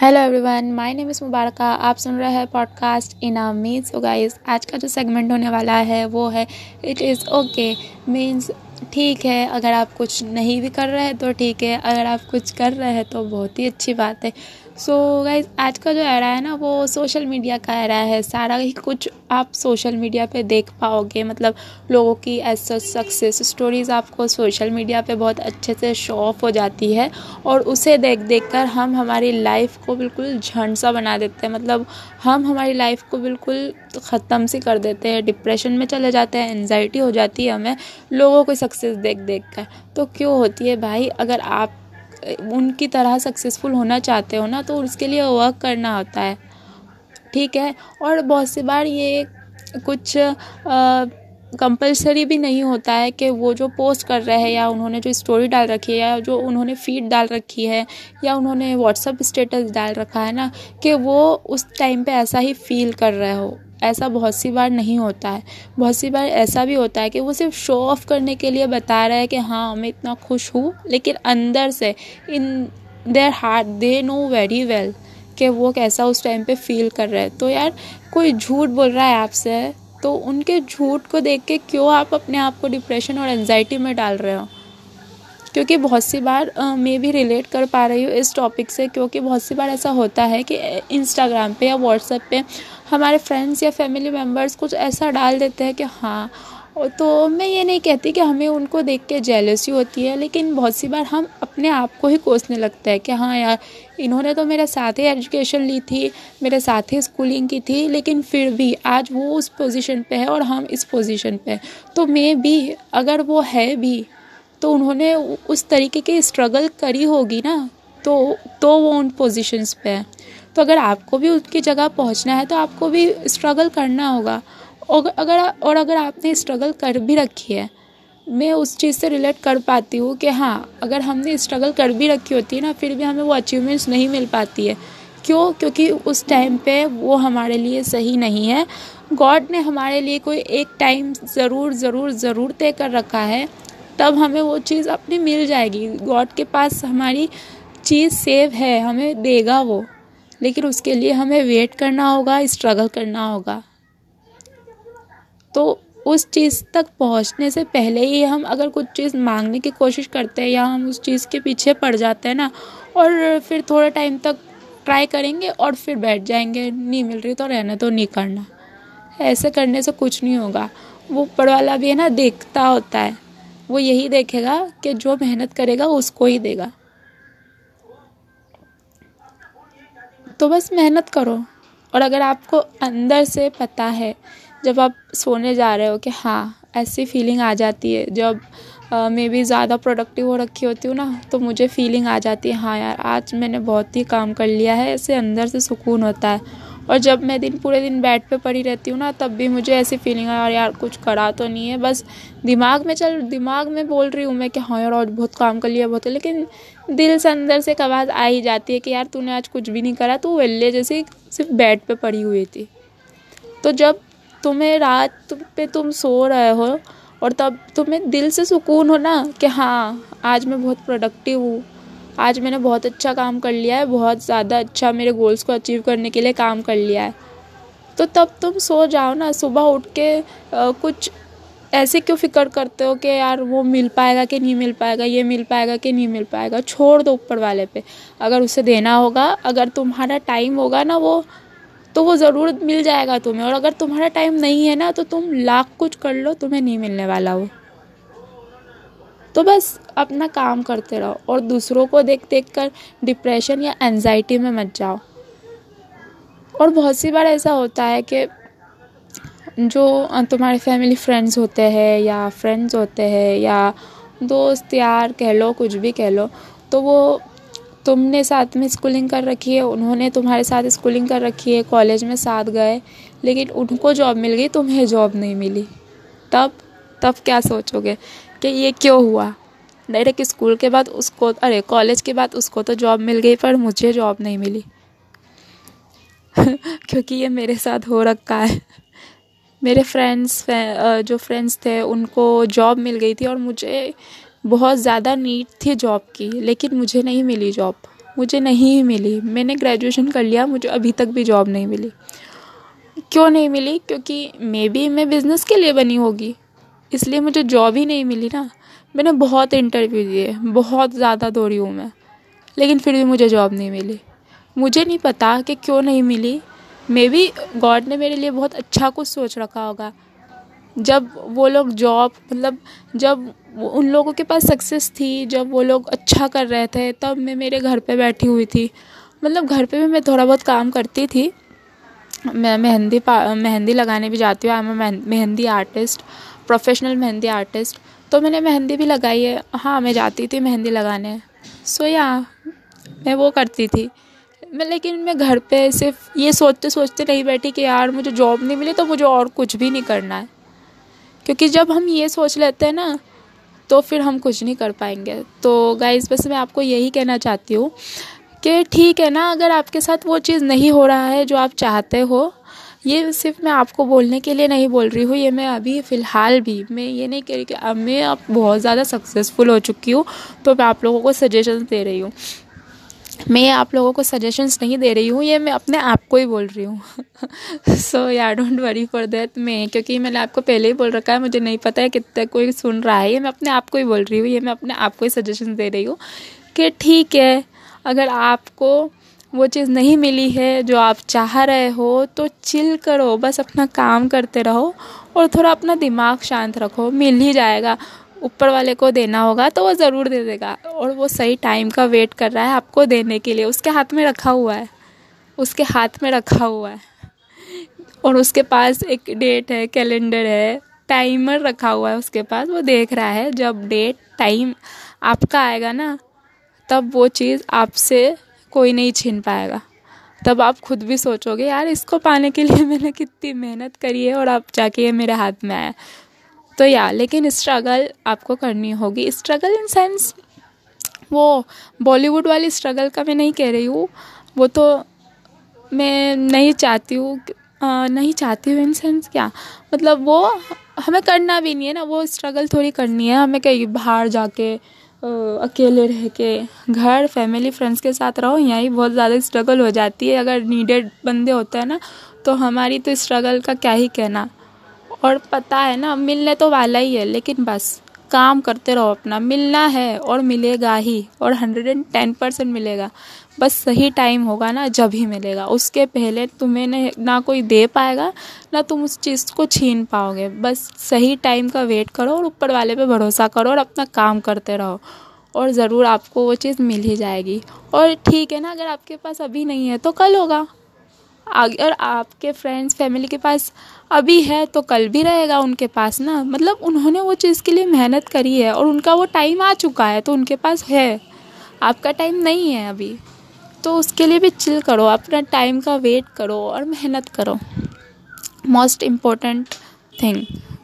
Hello everyone, my name is Mubaraka. आप सुन रहे हैं पॉडकास्ट इना मीन्स। सो गाइस, आज का जो सेगमेंट होने वाला है वो है इट इज़ ओके। मीन्स ठीक है, अगर आप कुछ नहीं भी कर रहे हैं तो ठीक है, अगर आप कुछ कर रहे हैं तो बहुत ही अच्छी बात है। सो गाइस, आज का जो एरा है ना वो सोशल मीडिया का एरा है। सारा ही कुछ आप सोशल मीडिया पे देख पाओगे। मतलब लोगों की ऐसा सक्सेस स्टोरीज़ आपको सोशल मीडिया पे बहुत अच्छे से शो ऑफ हो जाती है और उसे देख देख कर हम हमारी लाइफ को बिल्कुल झंझसा बना देते हैं। मतलब हम हमारी लाइफ को बिल्कुल ख़त्म सी कर देते हैं, डिप्रेशन में चले जाते हैं, एंजाइटी हो जाती है हमें लोगों को सक्सेस देख देख कर। तो क्यों होती है भाई? अगर आप उनकी तरह सक्सेसफुल होना चाहते हो ना तो उसके लिए वर्क करना होता है, ठीक है। और बहुत सी बार ये कुछ कंपलसरी भी नहीं होता है कि वो जो पोस्ट कर रहे हैं या उन्होंने जो स्टोरी डाल रखी है या जो उन्होंने फीड डाल रखी है या उन्होंने व्हाट्सअप स्टेटस डाल रखा है ना कि वो उस टाइम पे ऐसा ही फील कर रहे हो। ऐसा बहुत सी बार नहीं होता है। बहुत सी बार ऐसा भी होता है कि वो सिर्फ शो ऑफ करने के लिए बता रहा है कि हाँ मैं इतना खुश हूँ, लेकिन अंदर से in their heart they know very well कि वो कैसा उस टाइम पे फील कर रहा है। तो यार, कोई झूठ बोल रहा है आपसे तो उनके झूठ को देख के क्यों आप अपने आप को डिप्रेशन और एंजाइटी में डाल रहे हो? क्योंकि बहुत सी बार मैं भी रिलेट कर पा रही हूँ इस टॉपिक से, क्योंकि बहुत सी बार ऐसा होता है कि इंस्टाग्राम पे या व्हाट्सएप पे हमारे फ्रेंड्स या फैमिली मेम्बर्स कुछ ऐसा डाल देते हैं कि हाँ। तो मैं ये नहीं कहती कि हमें उनको देख के जेलसी होती है, लेकिन बहुत सी बार हम अपने आप को ही कोसने लगते हैं कि हाँ यार, इन्होंने तो मेरे साथ ही एजुकेशन ली थी, मेरे साथ ही स्कूलिंग की थी, लेकिन फिर भी आज वो उस पोजीशन पे है और हम इस पोजीशन पे। तो मैं भी, अगर वो है भी तो उन्होंने उस तरीके की स्ट्रगल करी होगी ना, तो वो उन पोजीशंस पे है। तो अगर आपको भी उनकी जगह पहुँचना है तो आपको भी स्ट्रगल करना होगा। और अगर आपने स्ट्रगल कर भी रखी है, मैं उस चीज़ से रिलेट कर पाती हूँ कि हाँ, अगर हमने स्ट्रगल कर भी रखी होती है ना फिर भी हमें वो अचीवमेंट्स नहीं मिल पाती है। क्यों? क्योंकि उस टाइम पे वो हमारे लिए सही नहीं है। गॉड ने हमारे लिए कोई एक टाइम ज़रूर ज़रूर ज़रूर तय कर रखा है, तब हमें वो चीज़ अपनी मिल जाएगी। गॉड के पास हमारी चीज़ सेव है, हमें देगा वो, लेकिन उसके लिए हमें वेट करना होगा, स्ट्रगल करना होगा। तो उस चीज़ तक पहुंचने से पहले ही हम अगर कुछ चीज़ मांगने की कोशिश करते हैं या हम उस चीज़ के पीछे पड़ जाते हैं ना, और फिर थोड़ा टाइम तक ट्राई करेंगे और फिर बैठ जाएंगे, नहीं मिल रही तो रहने तो नहीं करना, ऐसे करने से कुछ नहीं होगा। वो ऊपर वाला भी है ना, देखता होता है, वो यही देखेगा कि जो मेहनत करेगा उसको ही देगा। तो बस मेहनत करो। और अगर आपको अंदर से पता है, जब आप सोने जा रहे हो कि हाँ ऐसी फीलिंग आ जाती है, जब मैं भी ज़्यादा प्रोडक्टिव हो रखी होती हूँ ना तो मुझे फीलिंग आ जाती है हाँ यार आज मैंने बहुत ही काम कर लिया है, ऐसे अंदर से सुकून होता है। और जब मैं पूरे दिन बेड पे पड़ी रहती हूँ ना तब भी मुझे ऐसी फीलिंग है और यार कुछ करा तो नहीं है, बस दिमाग में बोल रही हूँ मैं कि हाँ यार और बहुत काम कर लिया, बहुत। लेकिन दिल से अंदर से एक आवाज़ आ ही जाती है कि यार तूने आज कुछ भी नहीं करा, तू वेल्ले जैसे सिर्फ बेड पर पड़ी हुई थी। तो जब तुम्हें रात पे तुम सो रहे हो और तब तुम्हें दिल से सुकून हो ना कि हाँ आज मैं बहुत प्रोडक्टिव हूँ, आज मैंने बहुत अच्छा काम कर लिया है, बहुत ज़्यादा अच्छा मेरे गोल्स को अचीव करने के लिए काम कर लिया है, तो तब तुम सो जाओ ना। सुबह उठ के कुछ ऐसे क्यों फिक्र करते हो कि यार वो मिल पाएगा कि नहीं मिल पाएगा, ये मिल पाएगा कि नहीं मिल पाएगा? छोड़ दो ऊपर वाले पे, अगर उसे देना होगा, अगर तुम्हारा टाइम होगा ना वो, तो वो ज़रूर मिल जाएगा तुम्हें। और अगर तुम्हारा टाइम नहीं है ना तो तुम लाख कुछ कर लो, तुम्हें नहीं मिलने वाला वो। तो बस अपना काम करते रहो और दूसरों को देख देख कर डिप्रेशन या एंजाइटी में मत जाओ। और बहुत सी बार ऐसा होता है कि जो तुम्हारे फैमिली फ्रेंड्स होते हैं या फ्रेंड्स होते हैं या दोस्त यार कह लो, कुछ भी कह लो, तो वो तुमने साथ में स्कूलिंग कर रखी है, उन्होंने तुम्हारे साथ स्कूलिंग कर रखी है, कॉलेज में साथ गए, लेकिन उनको जॉब मिल गई, तुम्हें जॉब नहीं मिली। तब क्या सोचोगे कि ये क्यों हुआ? डायरेक्ट स्कूल के बाद उसको, अरे कॉलेज के बाद उसको तो जॉब मिल गई पर मुझे जॉब नहीं मिली क्योंकि ये मेरे साथ हो रखा है। मेरे फ्रेंड्स, जो फ्रेंड्स थे उनको जॉब मिल गई थी और मुझे बहुत ज़्यादा नीड थी जॉब की, लेकिन मुझे नहीं मिली जॉब। मुझे नहीं मिली। मैंने ग्रेजुएशन कर लिया, मुझे अभी तक भी जॉब नहीं मिली। क्यों नहीं मिली? क्योंकि मे बी मैं बिज़नेस के लिए बनी होगी, इसलिए मुझे जॉब ही नहीं मिली ना। मैंने बहुत इंटरव्यू दिए, बहुत ज़्यादा दौड़ी हूँ मैं, लेकिन फिर भी मुझे जॉब नहीं मिली। मुझे नहीं पता कि क्यों नहीं मिली। मे बी गॉड ने मेरे लिए बहुत अच्छा कुछ सोच रखा होगा। जब वो लोग जॉब मतलब जब उन लोगों के पास सक्सेस थी, जब वो लोग अच्छा कर रहे थे, तब मैं मेरे घर पे बैठी हुई थी। मतलब घर पे भी मैं थोड़ा बहुत काम करती थी। मैं मेहंदी लगाने भी जाती हूँ। I am mehndi artist, professional mehndi artist. तो मैंने मेहंदी भी लगाई है। हाँ, मैं जाती थी मेहंदी लगाने। सो या मैं वो करती थी। लेकिन मैं घर पे सिर्फ ये सोचते सोचते नहीं बैठी कि यार मुझे जॉब नहीं मिली तो मुझे और कुछ भी नहीं करना है, क्योंकि जब हम ये सोच लेते हैं ना तो फिर हम कुछ नहीं कर पाएंगे। तो गाइस, बस मैं आपको यही कहना चाहती हूँ कि ठीक है ना, अगर आपके साथ वो चीज़ नहीं हो रहा है जो आप चाहते हो, ये सिर्फ मैं आपको बोलने के लिए नहीं बोल रही हूँ। ये मैं अभी फ़िलहाल भी मैं ये नहीं कह रही कि अब मैं अब बहुत ज़्यादा सक्सेसफुल हो चुकी हूँ तो मैं आप लोगों को सजेशंस दे रही हूँ। मैं आप लोगों को सजेशंस नहीं दे रही हूँ, ये मैं अपने आप को ही बोल रही हूँ। सो यार डोंट वरी फॉर दैट। मैं क्योंकि मैंने आपको पहले ही बोल रखा है, मुझे नहीं पता है कितना कोई सुन रहा है। ये मैं अपने आप को ही बोल रही हूँ, ये मैं अपने आप को ही सजेशन दे रही हूँ कि ठीक है, अगर आपको वो चीज़ नहीं मिली है जो आप चाह रहे हो तो चिल करो, बस अपना काम करते रहो और थोड़ा अपना दिमाग शांत रखो। मिल ही जाएगा, ऊपर वाले को देना होगा तो वो ज़रूर दे देगा। और वो सही टाइम का वेट कर रहा है आपको देने के लिए, उसके हाथ में रखा हुआ है, उसके हाथ में रखा हुआ है। और उसके पास एक डेट है, कैलेंडर है, टाइमर रखा हुआ है उसके पास। वो देख रहा है, जब डेट टाइम आपका आएगा ना तब वो चीज़ आपसे कोई नहीं छीन पाएगा। तब आप खुद भी सोचोगे यार इसको पाने के लिए मैंने कितनी मेहनत करी है और अब जाके ये मेरे हाथ में आया। तो या लेकिन स्ट्रगल आपको करनी होगी। स्ट्रगल इन सेंस वो बॉलीवुड वाली स्ट्रगल का मैं नहीं कह रही हूँ, वो तो मैं नहीं चाहती हूँ इन सेंस क्या मतलब, वो हमें करना भी नहीं है ना। वो स्ट्रगल थोड़ी करनी है हमें, कहीं बाहर जाके अकेले रह के। घर फैमिली फ्रेंड्स के साथ रहो, यहीं बहुत ज़्यादा स्ट्रगल हो जाती है। अगर नीडेड बंदे होते हैं ना तो हमारी तो स्ट्रगल का क्या ही कहना। और पता है ना, मिलने तो वाला ही है, लेकिन बस काम करते रहो अपना। मिलना है और मिलेगा ही, और 110% मिलेगा। बस सही टाइम होगा ना जब ही मिलेगा, उसके पहले तुम्हें ना कोई दे पाएगा ना तुम उस चीज़ को छीन पाओगे। बस सही टाइम का वेट करो और ऊपर वाले पे भरोसा करो और अपना काम करते रहो और ज़रूर आपको वो चीज़ मिल ही जाएगी। और ठीक है ना, अगर आपके पास अभी नहीं है तो कल होगा। अगर आपके फ्रेंड्स फैमिली के पास अभी है तो कल भी रहेगा उनके पास ना। मतलब उन्होंने वो चीज़ के लिए मेहनत करी है और उनका वो टाइम आ चुका है तो उनके पास है, आपका टाइम नहीं है अभी। तो उसके लिए भी चिल करो, अपना टाइम का वेट करो और मेहनत करो। Most important thing.